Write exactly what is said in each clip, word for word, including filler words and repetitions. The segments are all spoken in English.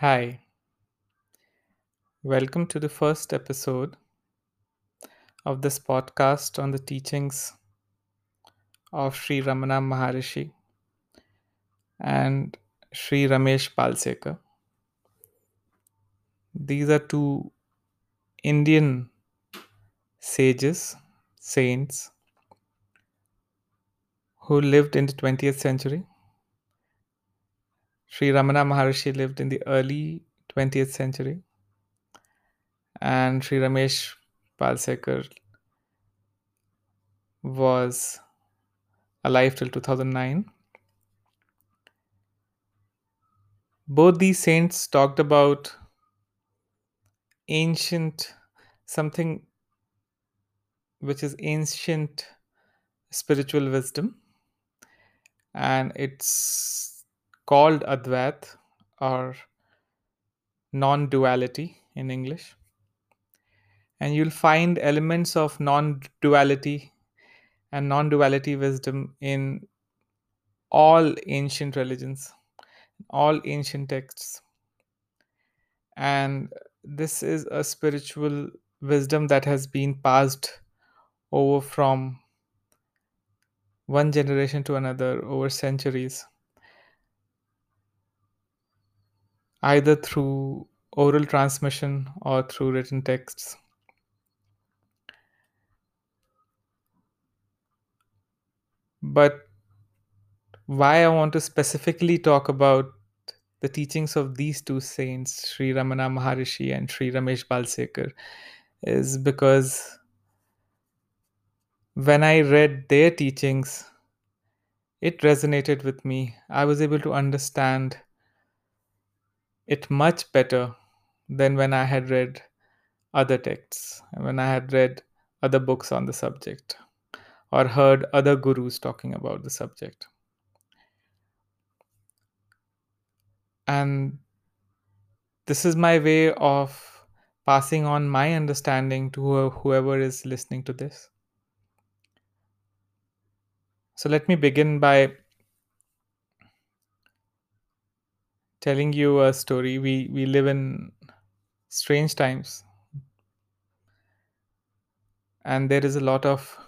Hi, welcome to the first episode of this podcast on the teachings of Sri Ramana Maharshi and Sri Ramesh Balsekar. These are two Indian sages, saints, who lived in the twentieth century. Sri Ramana Maharshi lived in the early twentieth century, and Sri Ramesh Balsekar was alive till two thousand nine. Both these saints talked about ancient, something which is ancient spiritual wisdom, and it's called Advait, or non-duality in English. And you'll find elements of non-duality and non-duality wisdom in all ancient religions, all ancient texts. And this is a spiritual wisdom that has been passed over from one generation to another over centuries, either through oral transmission or through written texts. But why I want to specifically talk about the teachings of these two saints, Sri Ramana Maharshi and Sri Ramesh Balsekar, is because when I read their teachings, it resonated with me. I was able to understand it much better than when I had read other texts, when I had read other books on the subject, or heard other gurus talking about the subject. And this is my way of passing on my understanding to whoever is listening to this. So let me begin by telling you a story. We, we live in strange times, and there is a lot of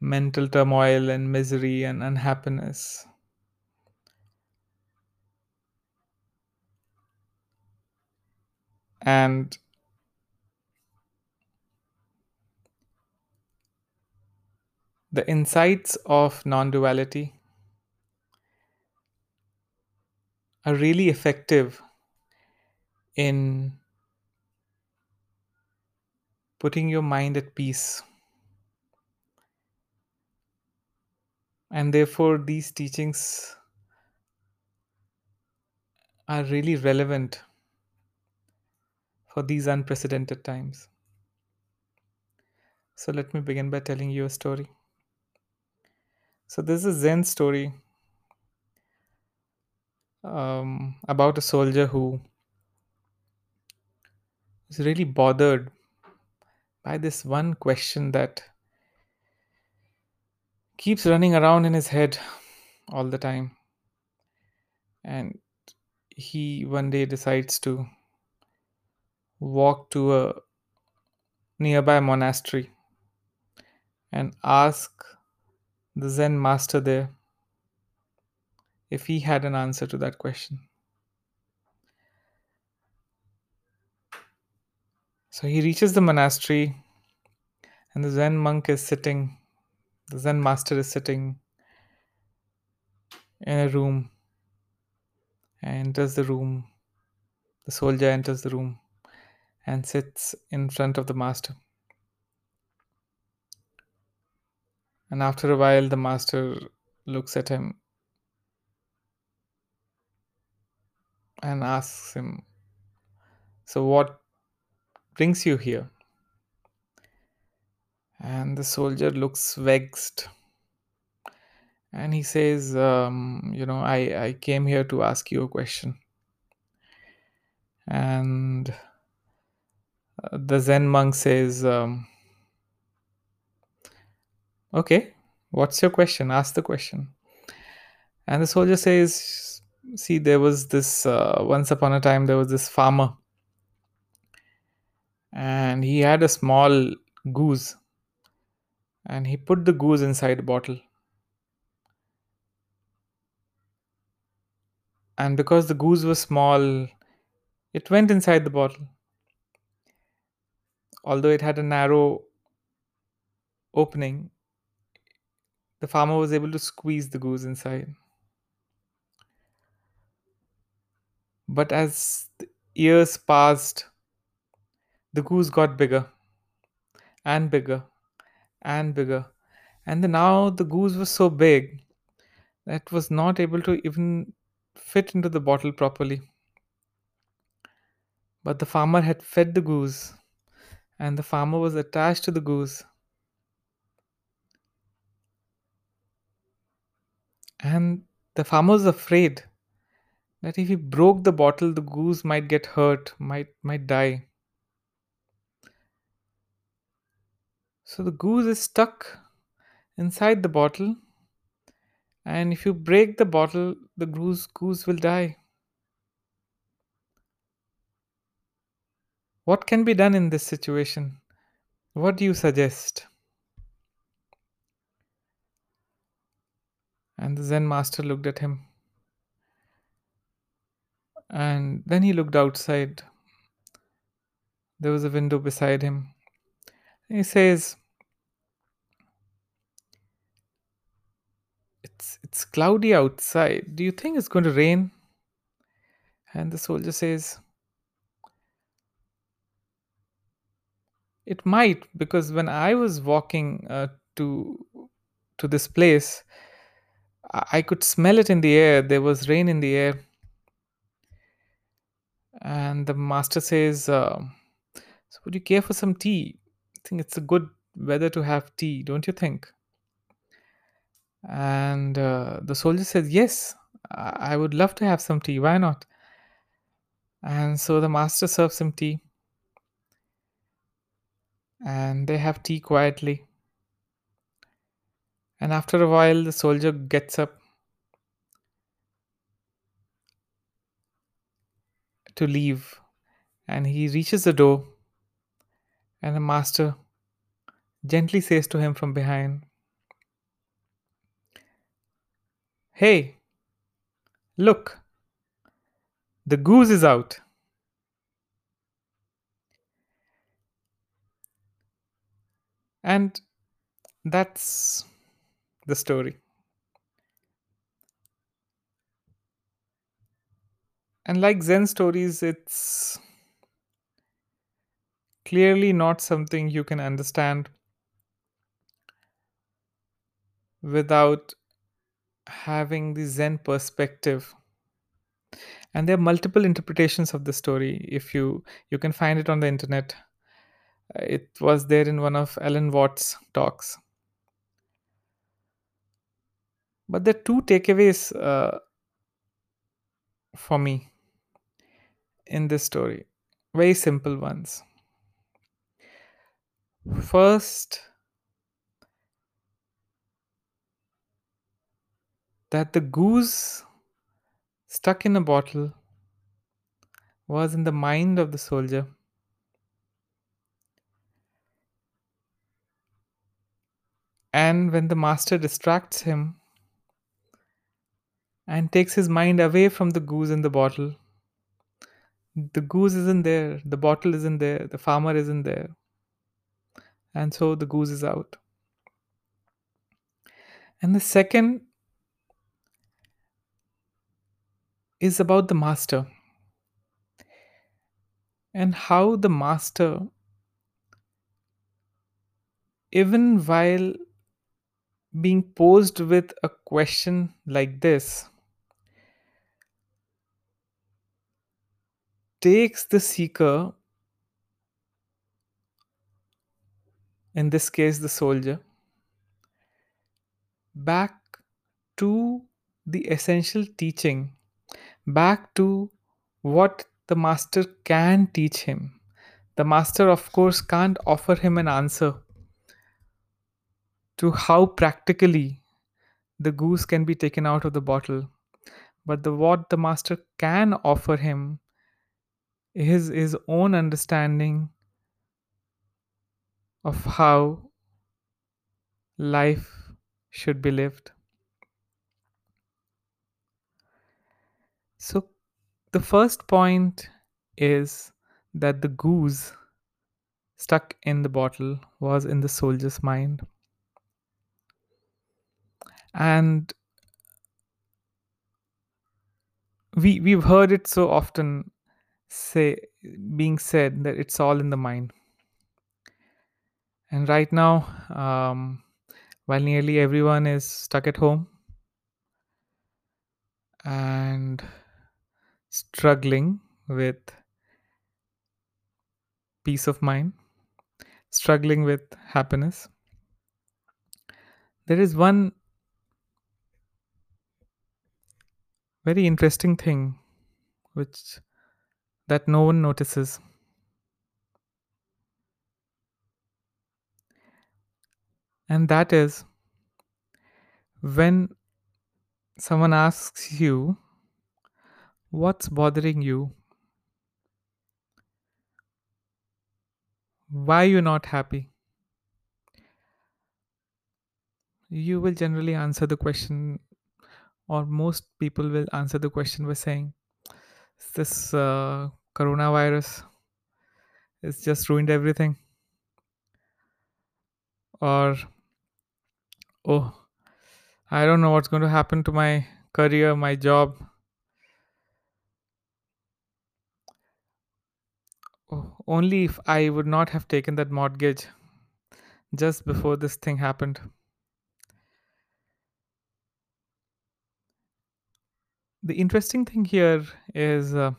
mental turmoil and misery and unhappiness. And the insights of non-duality are really effective in putting your mind at peace. And therefore, these teachings are really relevant for these unprecedented times. So let me begin by telling you a story. So this is a Zen story um, about a soldier who is really bothered by this one question that keeps running around in his head all the time. And he one day decides to walk to a nearby monastery and ask the Zen master there if he had an answer to that question. So he reaches the monastery, and the Zen monk is sitting The Zen master is sitting in a room and enters the room. The soldier enters the room and sits in front of the master. And after a while, the master looks at him and asks him, "So what brings you here?" And the soldier looks vexed, and he says, um, you know, I, I came here to ask you a question. And the Zen monk says, um, okay, what's your question? Ask the question. And the soldier says, See, there was this uh, once upon a time there was this farmer, and he had a small goose, and he put the goose inside a bottle. And because the goose was small, it went inside the bottle, although it had a narrow opening. The farmer was able to squeeze the goose inside. But as the years passed, the goose got bigger and bigger and bigger. And then now the goose was so big that it was not able to even fit into the bottle properly. But the farmer had fed the goose, and the farmer was attached to the goose. And the farmer was afraid that if he broke the bottle, the goose might get hurt, might might die. So the goose is stuck inside the bottle, and if you break the bottle, the goose goose will die. What can be done in this situation? What do you suggest? And the Zen master looked at him, and then he looked outside. There was a window beside him. He says, it's it's cloudy outside. Do you think it's going to rain?" And the soldier says, "It might, because when I was walking uh, to to this place, I I could smell it in the air. There was rain in the air." And the master says, uh, "So would you care for some tea? I think it's a good weather to have tea, don't you think?" And uh, the soldier says, "Yes, I I would love to have some tea. Why not?" And so the master serves him tea, and they have tea quietly. And after a while, the soldier gets up to leave, and he reaches the door, and the master gently says to him from behind, "Hey, look, the goose is out." And that's the story. And like Zen stories, it's clearly not something you can understand without having the Zen perspective. And there are multiple interpretations of the story. If you you can find it on the internet. Uh, it was there in one of Alan Watts' talks. But there are two takeaways uh, for me in this story, very simple ones. First, that the goose stuck in a bottle was in the mind of the soldier, and when the master distracts him and takes his mind away from the goose in the bottle, the goose isn't there, the bottle isn't there, the farmer isn't there, and so the goose is out. And the second is about the master, and how the master, even while being posed with a question like this, takes the seeker, in this case the soldier, back to the essential teaching, back to what the master can teach him. The master, of course, can't offer him an answer to how practically the goose can be taken out of the bottle, But the what the master can offer him, his his own understanding of how life should be lived. So the first point is that the goose stuck in the bottle was in the soldier's mind. And we, we've heard it so often say being said that it's all in the mind. And right now, um, while nearly everyone is stuck at home and struggling with peace of mind, struggling with happiness, there is one very interesting thing which that no one notices. And that is, when someone asks you, what's bothering you? Why are you not happy? You will generally answer the question, or most people will answer the question by saying, it's this uh, coronavirus, it's just ruined everything. Or, oh, I don't know what's going to happen to my career, my job. Oh, only if I would not have taken that mortgage just before this thing happened. The interesting thing here is uh,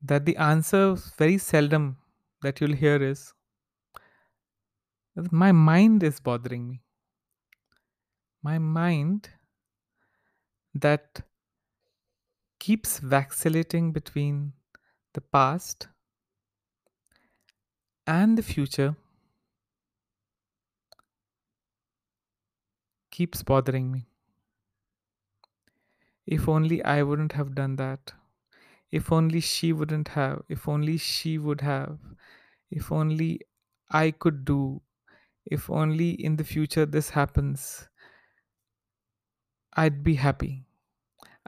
that the answer very seldom that you'll hear is, my mind is bothering me. My mind that keeps vacillating between the past and the future keeps bothering me. If only I wouldn't have done that. If only she wouldn't have, if only she would have, if only I could do, if only in the future this happens, I'd be happy.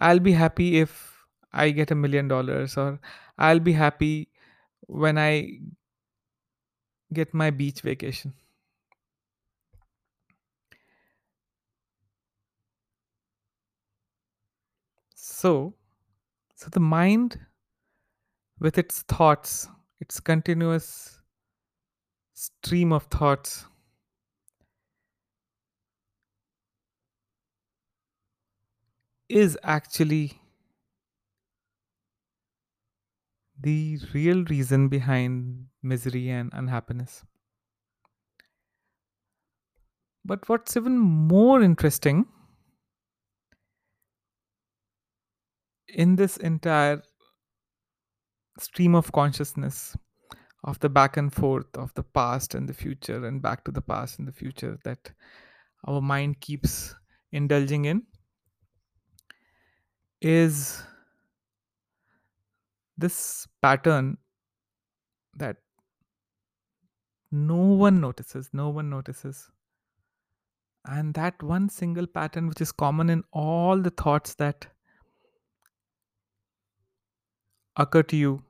I'll be happy if I get a million dollars, or I'll be happy when I get my beach vacation. So, So the mind, with its thoughts, its continuous stream of thoughts, is actually the real reason behind misery and unhappiness. But what's even more interesting in this entire stream of consciousness, of the back and forth, of the past and the future, and back to the past and the future that our mind keeps indulging in, is this pattern that no one notices, no one notices. And that one single pattern which is common in all the thoughts that occur to you,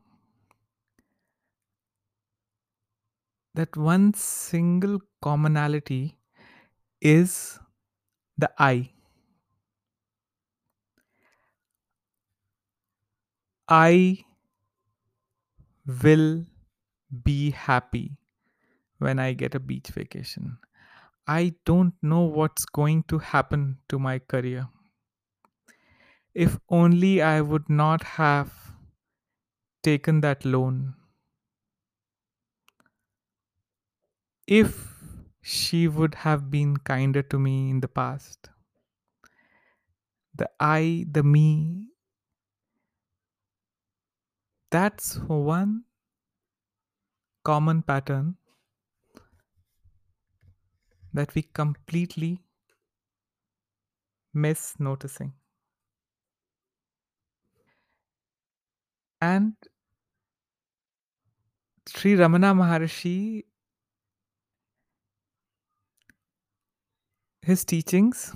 that one single commonality is the I. I will be happy when I get a beach vacation. I don't know what's going to happen to my career. If only I would not have taken that loan. If she would have been kinder to me in the past. The I, the me, that's one common pattern that we completely miss noticing. And Sri Ramana Maharshi, his teachings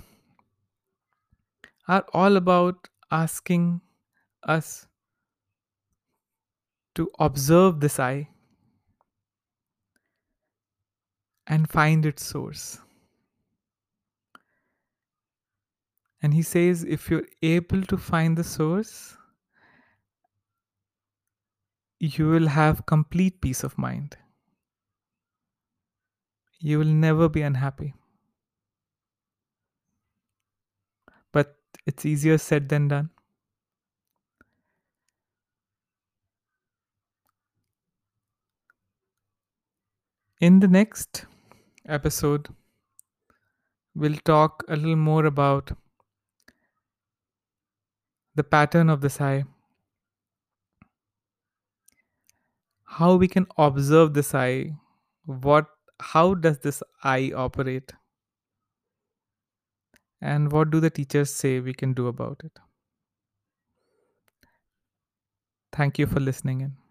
are all about asking us to observe this I and find its source. And he says, if you're able to find the source, you will have complete peace of mind. You will never be unhappy. But it's easier said than done. In the next episode, we'll talk a little more about the pattern of this eye, how we can observe this eye, what, how does this eye operate, and what do the teachers say we can do about it. Thank you for listening in.